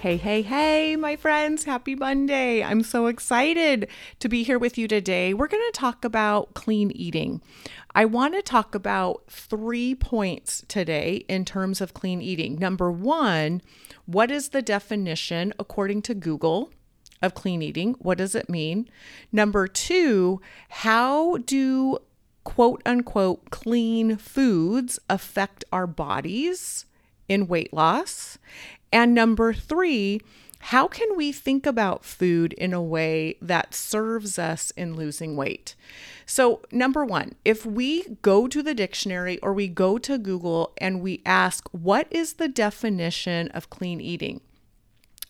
Hey, my friends. Happy Monday. I'm so excited to be here with you today. We're going to talk about clean eating. I want to talk about 3 points today in terms of clean eating. Number one, what is the definition according to Google of clean eating? What does it mean? Number two, how do quote unquote clean foods affect our bodies in weight loss? And number three, how can we think about food in a way that serves us in losing weight? So number one, if we go to the dictionary or we go to Google and we ask, what is the definition of clean eating?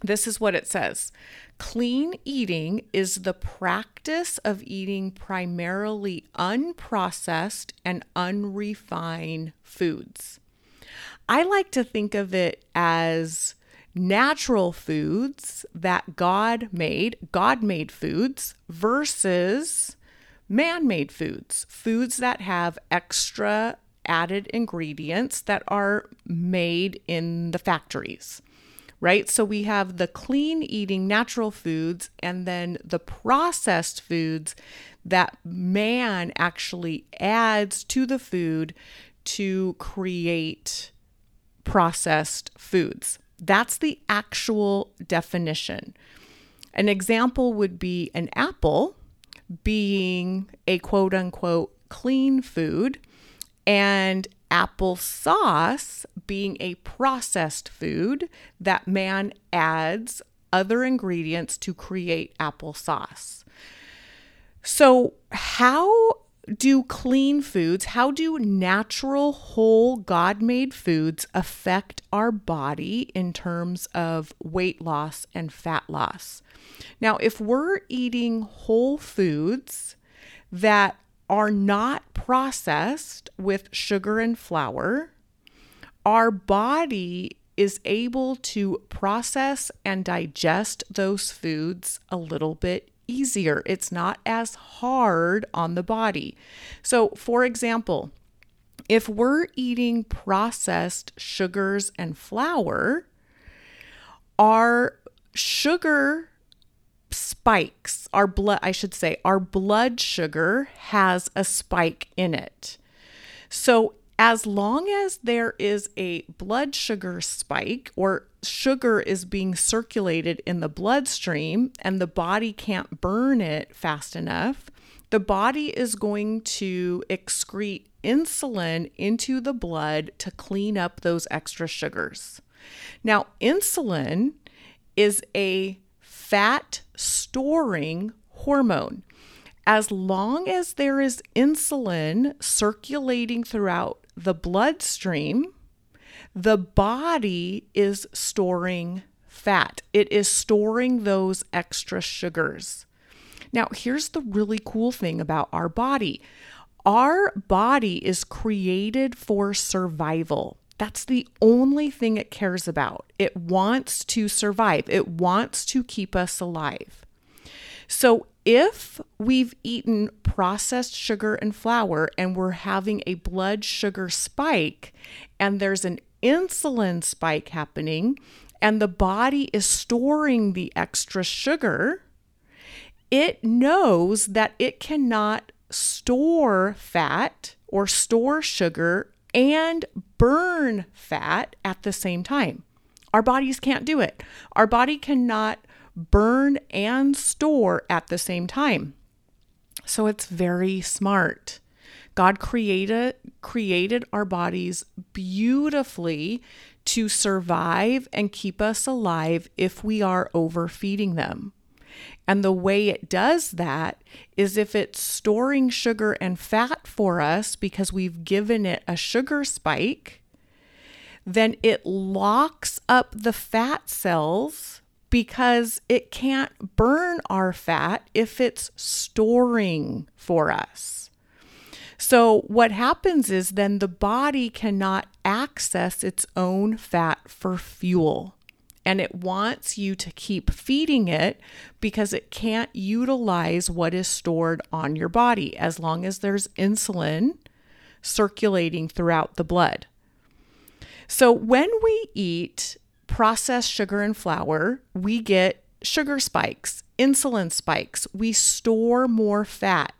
This is what it says. Clean eating is the practice of eating primarily unprocessed and unrefined foods. I like to think of it as natural foods that God made foods versus man-made foods, foods that have extra added ingredients that are made in the factories, right? So we have the clean eating natural foods and then the processed foods that man actually adds to the food to create processed foods. That's the actual definition. An example would be an apple being a quote unquote clean food and applesauce being a processed food that man adds other ingredients to create applesauce. So how do natural, whole, God-made foods affect our body in terms of weight loss and fat loss? Now, if we're eating whole foods that are not processed with sugar and flour, our body is able to process and digest those foods a little bit easier. It's not as hard on the body. So, for example, if we're eating processed sugars and flour, our sugar spikes, our blood sugar has a spike in it. So, as long as there is a blood sugar spike or sugar is being circulated in the bloodstream and the body can't burn it fast enough, the body is going to excrete insulin into the blood to clean up those extra sugars. Now, insulin is a fat-storing hormone. As long as there is insulin circulating throughout the bloodstream, the body is storing fat. It is storing those extra sugars. Now, here's the really cool thing about our body. Our body is created for survival. That's the only thing it cares about. It wants to survive. It wants to keep us alive. So if we've eaten processed sugar and flour and we're having a blood sugar spike and there's an insulin spike happening and the body is storing the extra sugar, it knows that it cannot store fat or store sugar and burn fat at the same time. Our bodies can't do it. Our body cannot burn and store at the same time. So it's very smart. God created our bodies beautifully to survive and keep us alive if we are overfeeding them. And the way it does that is if it's storing sugar and fat for us because we've given it a sugar spike, then it locks up the fat cells because it can't burn our fat if it's storing for us. So what happens is then the body cannot access its own fat for fuel, and it wants you to keep feeding it because it can't utilize what is stored on your body as long as there's insulin circulating throughout the blood. So when we eat processed sugar and flour, we get sugar spikes, insulin spikes. We store more fat.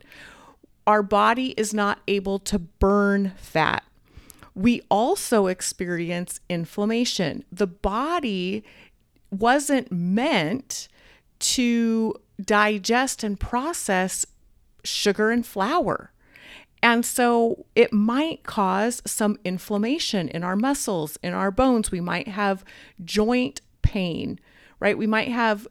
Our body is not able to burn fat. We also experience inflammation. The body wasn't meant to digest and process sugar and flour. And so it might cause some inflammation in our muscles, in our bones. We might have joint pain, right? We might have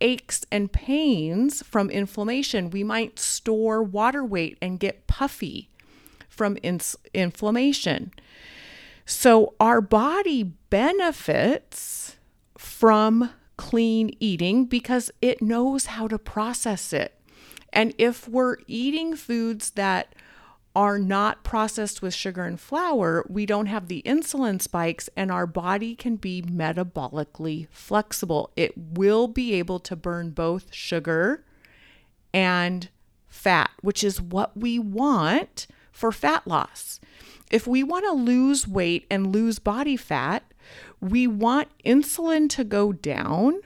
aches and pains from inflammation. We might store water weight and get puffy from inflammation. So our body benefits from clean eating because it knows how to process it. And if we're eating foods that are not processed with sugar and flour, we don't have the insulin spikes, and our body can be metabolically flexible. It will be able to burn both sugar and fat, which is what we want for fat loss. If we want to lose weight and lose body fat, we want insulin to go down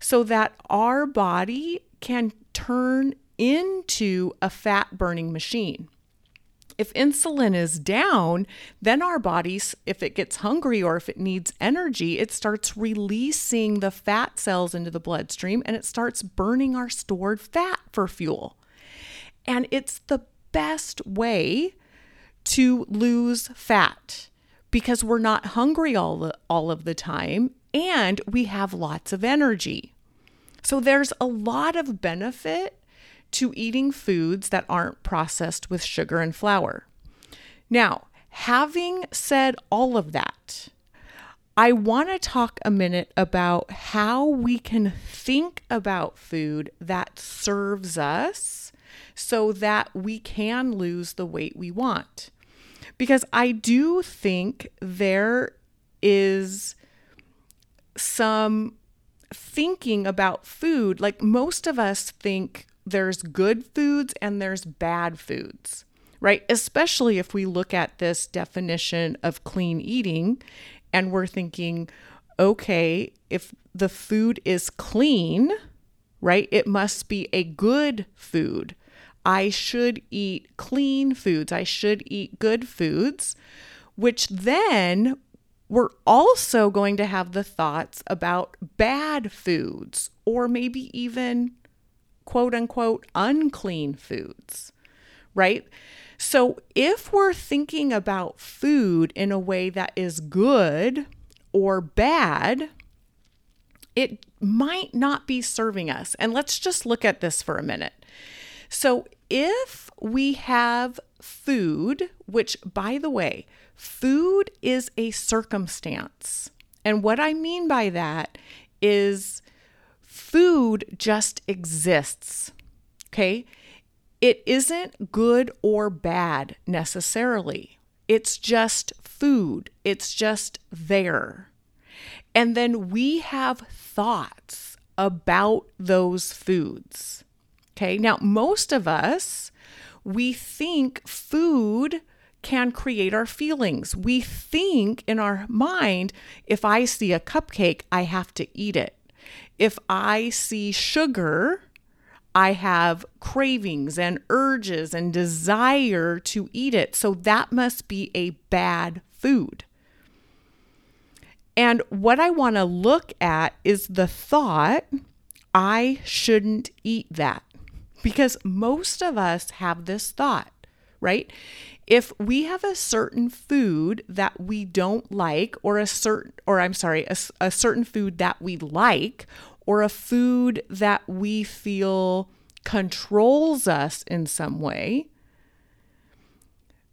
so that our body can turn into a fat-burning machine. If insulin is down, then our bodies, if it gets hungry or if it needs energy, it starts releasing the fat cells into the bloodstream, and it starts burning our stored fat for fuel. And it's the best way to lose fat because we're not hungry all of the time, and we have lots of energy. So there's a lot of benefit to eating foods that aren't processed with sugar and flour. Now, having said all of that, I want to talk a minute about how we can think about food that serves us so that we can lose the weight we want. Because I do think there is some thinking about food, like most of us think there's good foods and there's bad foods, right? Especially if we look at this definition of clean eating and we're thinking, okay, if the food is clean, right, it must be a good food. I should eat clean foods. I should eat good foods, which then we're also going to have the thoughts about bad foods or maybe even quote unquote unclean foods, right? So if we're thinking about food in a way that is good or bad, it might not be serving us. And let's just look at this for a minute. So if we have food, which by the way, food is a circumstance. And what I mean by that is food just exists, okay? It isn't good or bad necessarily. It's just food. It's just there. And then we have thoughts about those foods. Okay, now most of us, we think food can create our feelings. We think in our mind, if I see a cupcake, I have to eat it. If I see sugar, I have cravings and urges and desire to eat it. So that must be a bad food. And what I want to look at is the thought, I shouldn't eat that. Because most of us have this thought, right? If we have a certain food that we don't like, or a certain food that we like, or a food that we feel controls us in some way,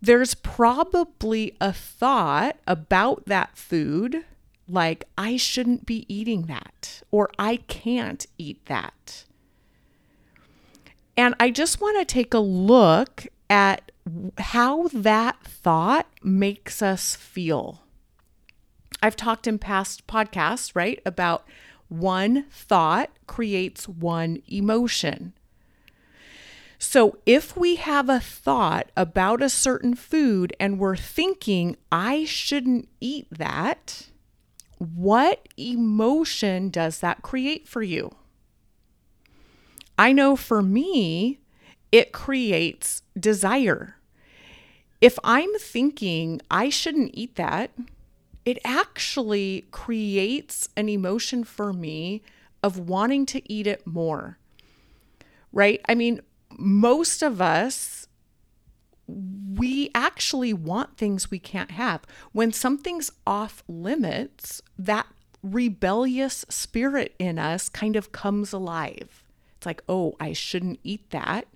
there's probably a thought about that food like, I shouldn't be eating that, or I can't eat that. And I just want to take a look at how that thought makes us feel. I've talked in past podcasts, right, about one thought creates one emotion. So if we have a thought about a certain food and we're thinking, I shouldn't eat that, what emotion does that create for you? I know for me, it creates desire. If I'm thinking I shouldn't eat that, it actually creates an emotion for me of wanting to eat it more, right? I mean, most of us, we actually want things we can't have. When something's off limits, that rebellious spirit in us kind of comes alive. It's like, oh, I shouldn't eat that,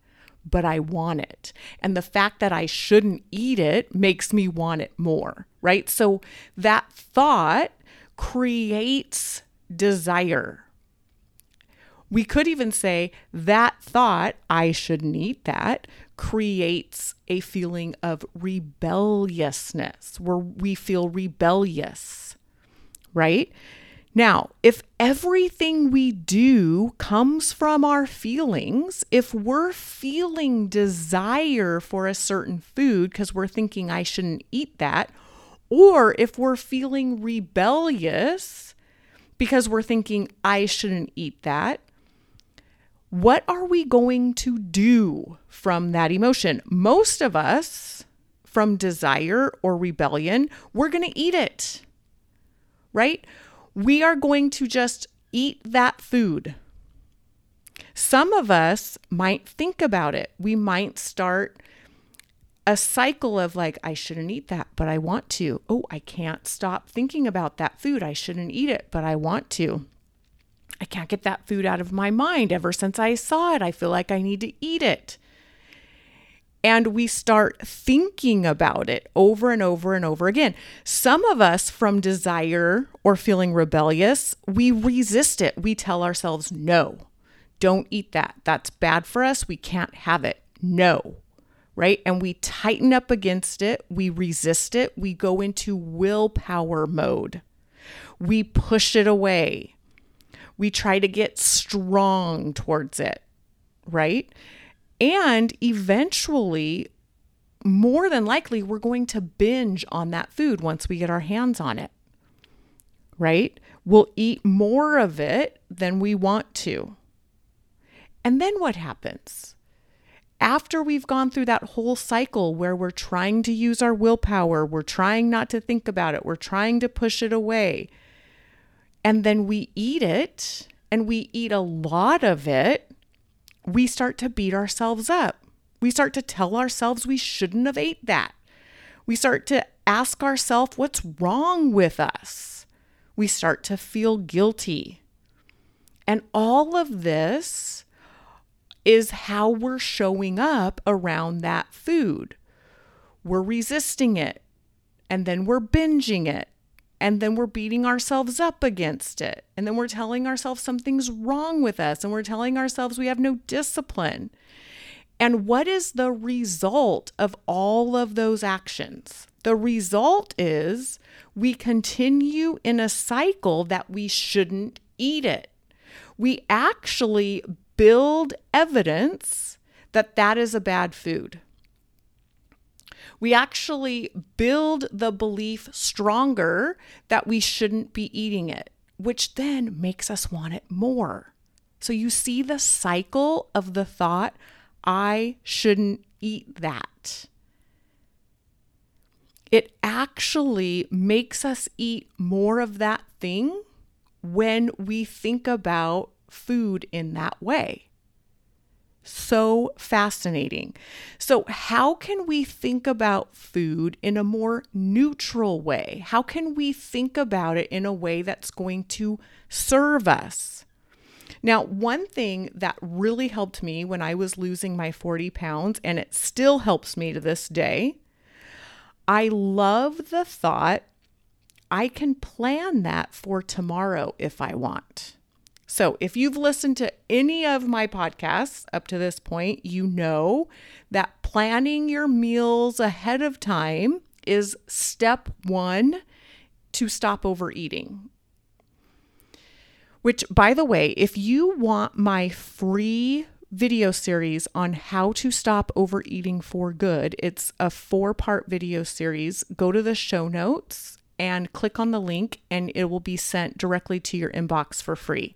but I want it. And the fact that I shouldn't eat it makes me want it more, right? So that thought creates desire. We could even say that thought, I shouldn't eat that, creates a feeling of rebelliousness, where we feel rebellious, right? Now, if everything we do comes from our feelings, if we're feeling desire for a certain food because we're thinking I shouldn't eat that, or if we're feeling rebellious because we're thinking I shouldn't eat that, what are we going to do from that emotion? Most of us, from desire or rebellion, we're going to eat it, right? We are going to just eat that food. Some of us might think about it. We might start a cycle of like, I shouldn't eat that, but I want to. Oh, I can't stop thinking about that food. I shouldn't eat it, but I want to. I can't get that food out of my mind. Ever since I saw it, I feel like I need to eat it. And we start thinking about it over and over and over again. Some of us, from desire or feeling rebellious, we resist it. We tell ourselves, no, don't eat that. That's bad for us. We can't have it. No, right? And we tighten up against it. We resist it. We go into willpower mode. We push it away. We try to get strong towards it, right? And eventually, more than likely, we're going to binge on that food once we get our hands on it, right? We'll eat more of it than we want to. And then what happens? After we've gone through that whole cycle where we're trying to use our willpower, we're trying not to think about it, we're trying to push it away, and then we eat it, and we eat a lot of it, we start to beat ourselves up. We start to tell ourselves we shouldn't have ate that. We start to ask ourselves what's wrong with us. We start to feel guilty. And all of this is how we're showing up around that food. We're resisting it, and then we're binging it, and then we're beating ourselves up against it. And then we're telling ourselves something's wrong with us. And we're telling ourselves we have no discipline. And what is the result of all of those actions? The result is we continue in a cycle that we shouldn't eat it. We actually build evidence that that is a bad food. We actually build the belief stronger that we shouldn't be eating it, which then makes us want it more. So you see the cycle of the thought, I shouldn't eat that. It actually makes us eat more of that thing when we think about food in that way. So fascinating. So how can we think about food in a more neutral way? How can we think about it in a way that's going to serve us? Now, one thing that really helped me when I was losing my 40 pounds, and it still helps me to this day, I love the thought I can plan that for tomorrow if I want. So if you've listened to any of my podcasts up to this point, you know that planning your meals ahead of time is step one to stop overeating. Which, by the way, if you want my free video series on how to stop overeating for good, it's a 4-part video series. Go to the show notes and click on the link and it will be sent directly to your inbox for free.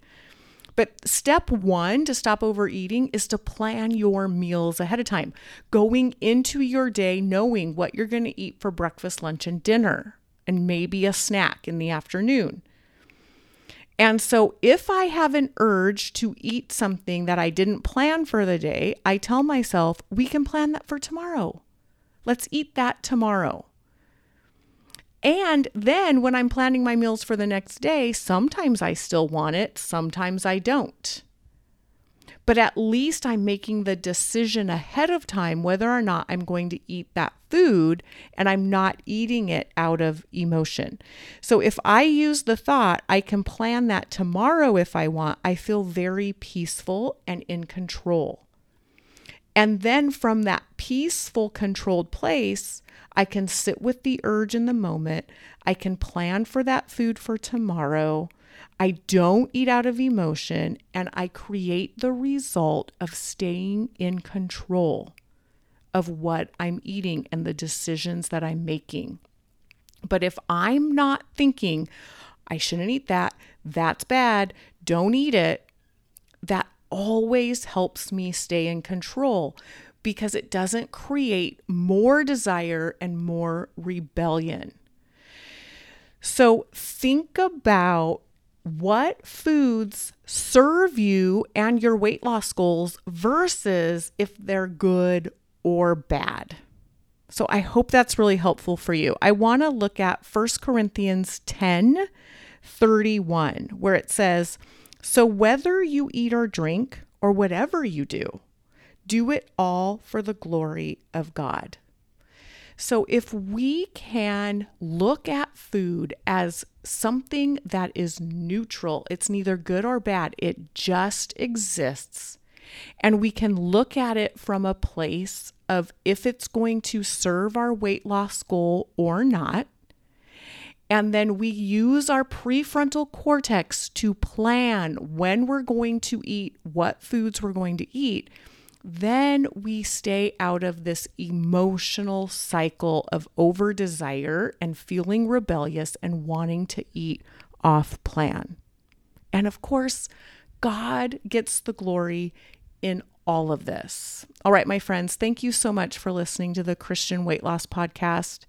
But step one to stop overeating is to plan your meals ahead of time, going into your day knowing what you're going to eat for breakfast, lunch, and dinner, and maybe a snack in the afternoon. And so if I have an urge to eat something that I didn't plan for the day, I tell myself, we can plan that for tomorrow. Let's eat that tomorrow. And then when I'm planning my meals for the next day, sometimes I still want it, sometimes I don't. But at least I'm making the decision ahead of time whether or not I'm going to eat that food, and I'm not eating it out of emotion. So if I use the thought, I can plan that tomorrow if I want, I feel very peaceful and in control. And then from that peaceful, controlled place, I can sit with the urge in the moment. I can plan for that food for tomorrow. I don't eat out of emotion, and I create the result of staying in control of what I'm eating and the decisions that I'm making. But if I'm not thinking, I shouldn't eat that, that's bad, don't eat it, that always helps me stay in control because it doesn't create more desire and more rebellion. So think about what foods serve you and your weight loss goals versus if they're good or bad. So I hope that's really helpful for you. I want to look at 1 Corinthians 10:31, where it says, "So whether you eat or drink or whatever you do, do it all for the glory of God." So if we can look at food as something that is neutral, it's neither good or bad, it just exists. And we can look at it from a place of if it's going to serve our weight loss goal or not. And then we use our prefrontal cortex to plan when we're going to eat, what foods we're going to eat. Then we stay out of this emotional cycle of over desire and feeling rebellious and wanting to eat off plan. And of course, God gets the glory in all of this. All right, my friends, thank you so much for listening to the Christian Weight Loss Podcast.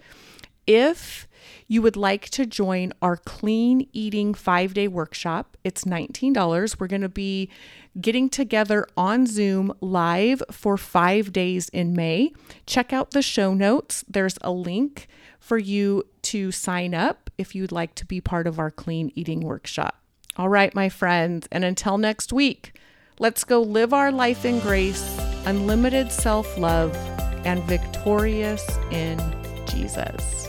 If you would like to join our clean eating 5-day workshop, it's $19. We're going to be getting together on Zoom live for 5 days in May. Check out the show notes. There's a link for you to sign up if you'd like to be part of our clean eating workshop. All right, my friends. And until next week, let's go live our life in grace, unlimited self-love, and victorious in Jesus.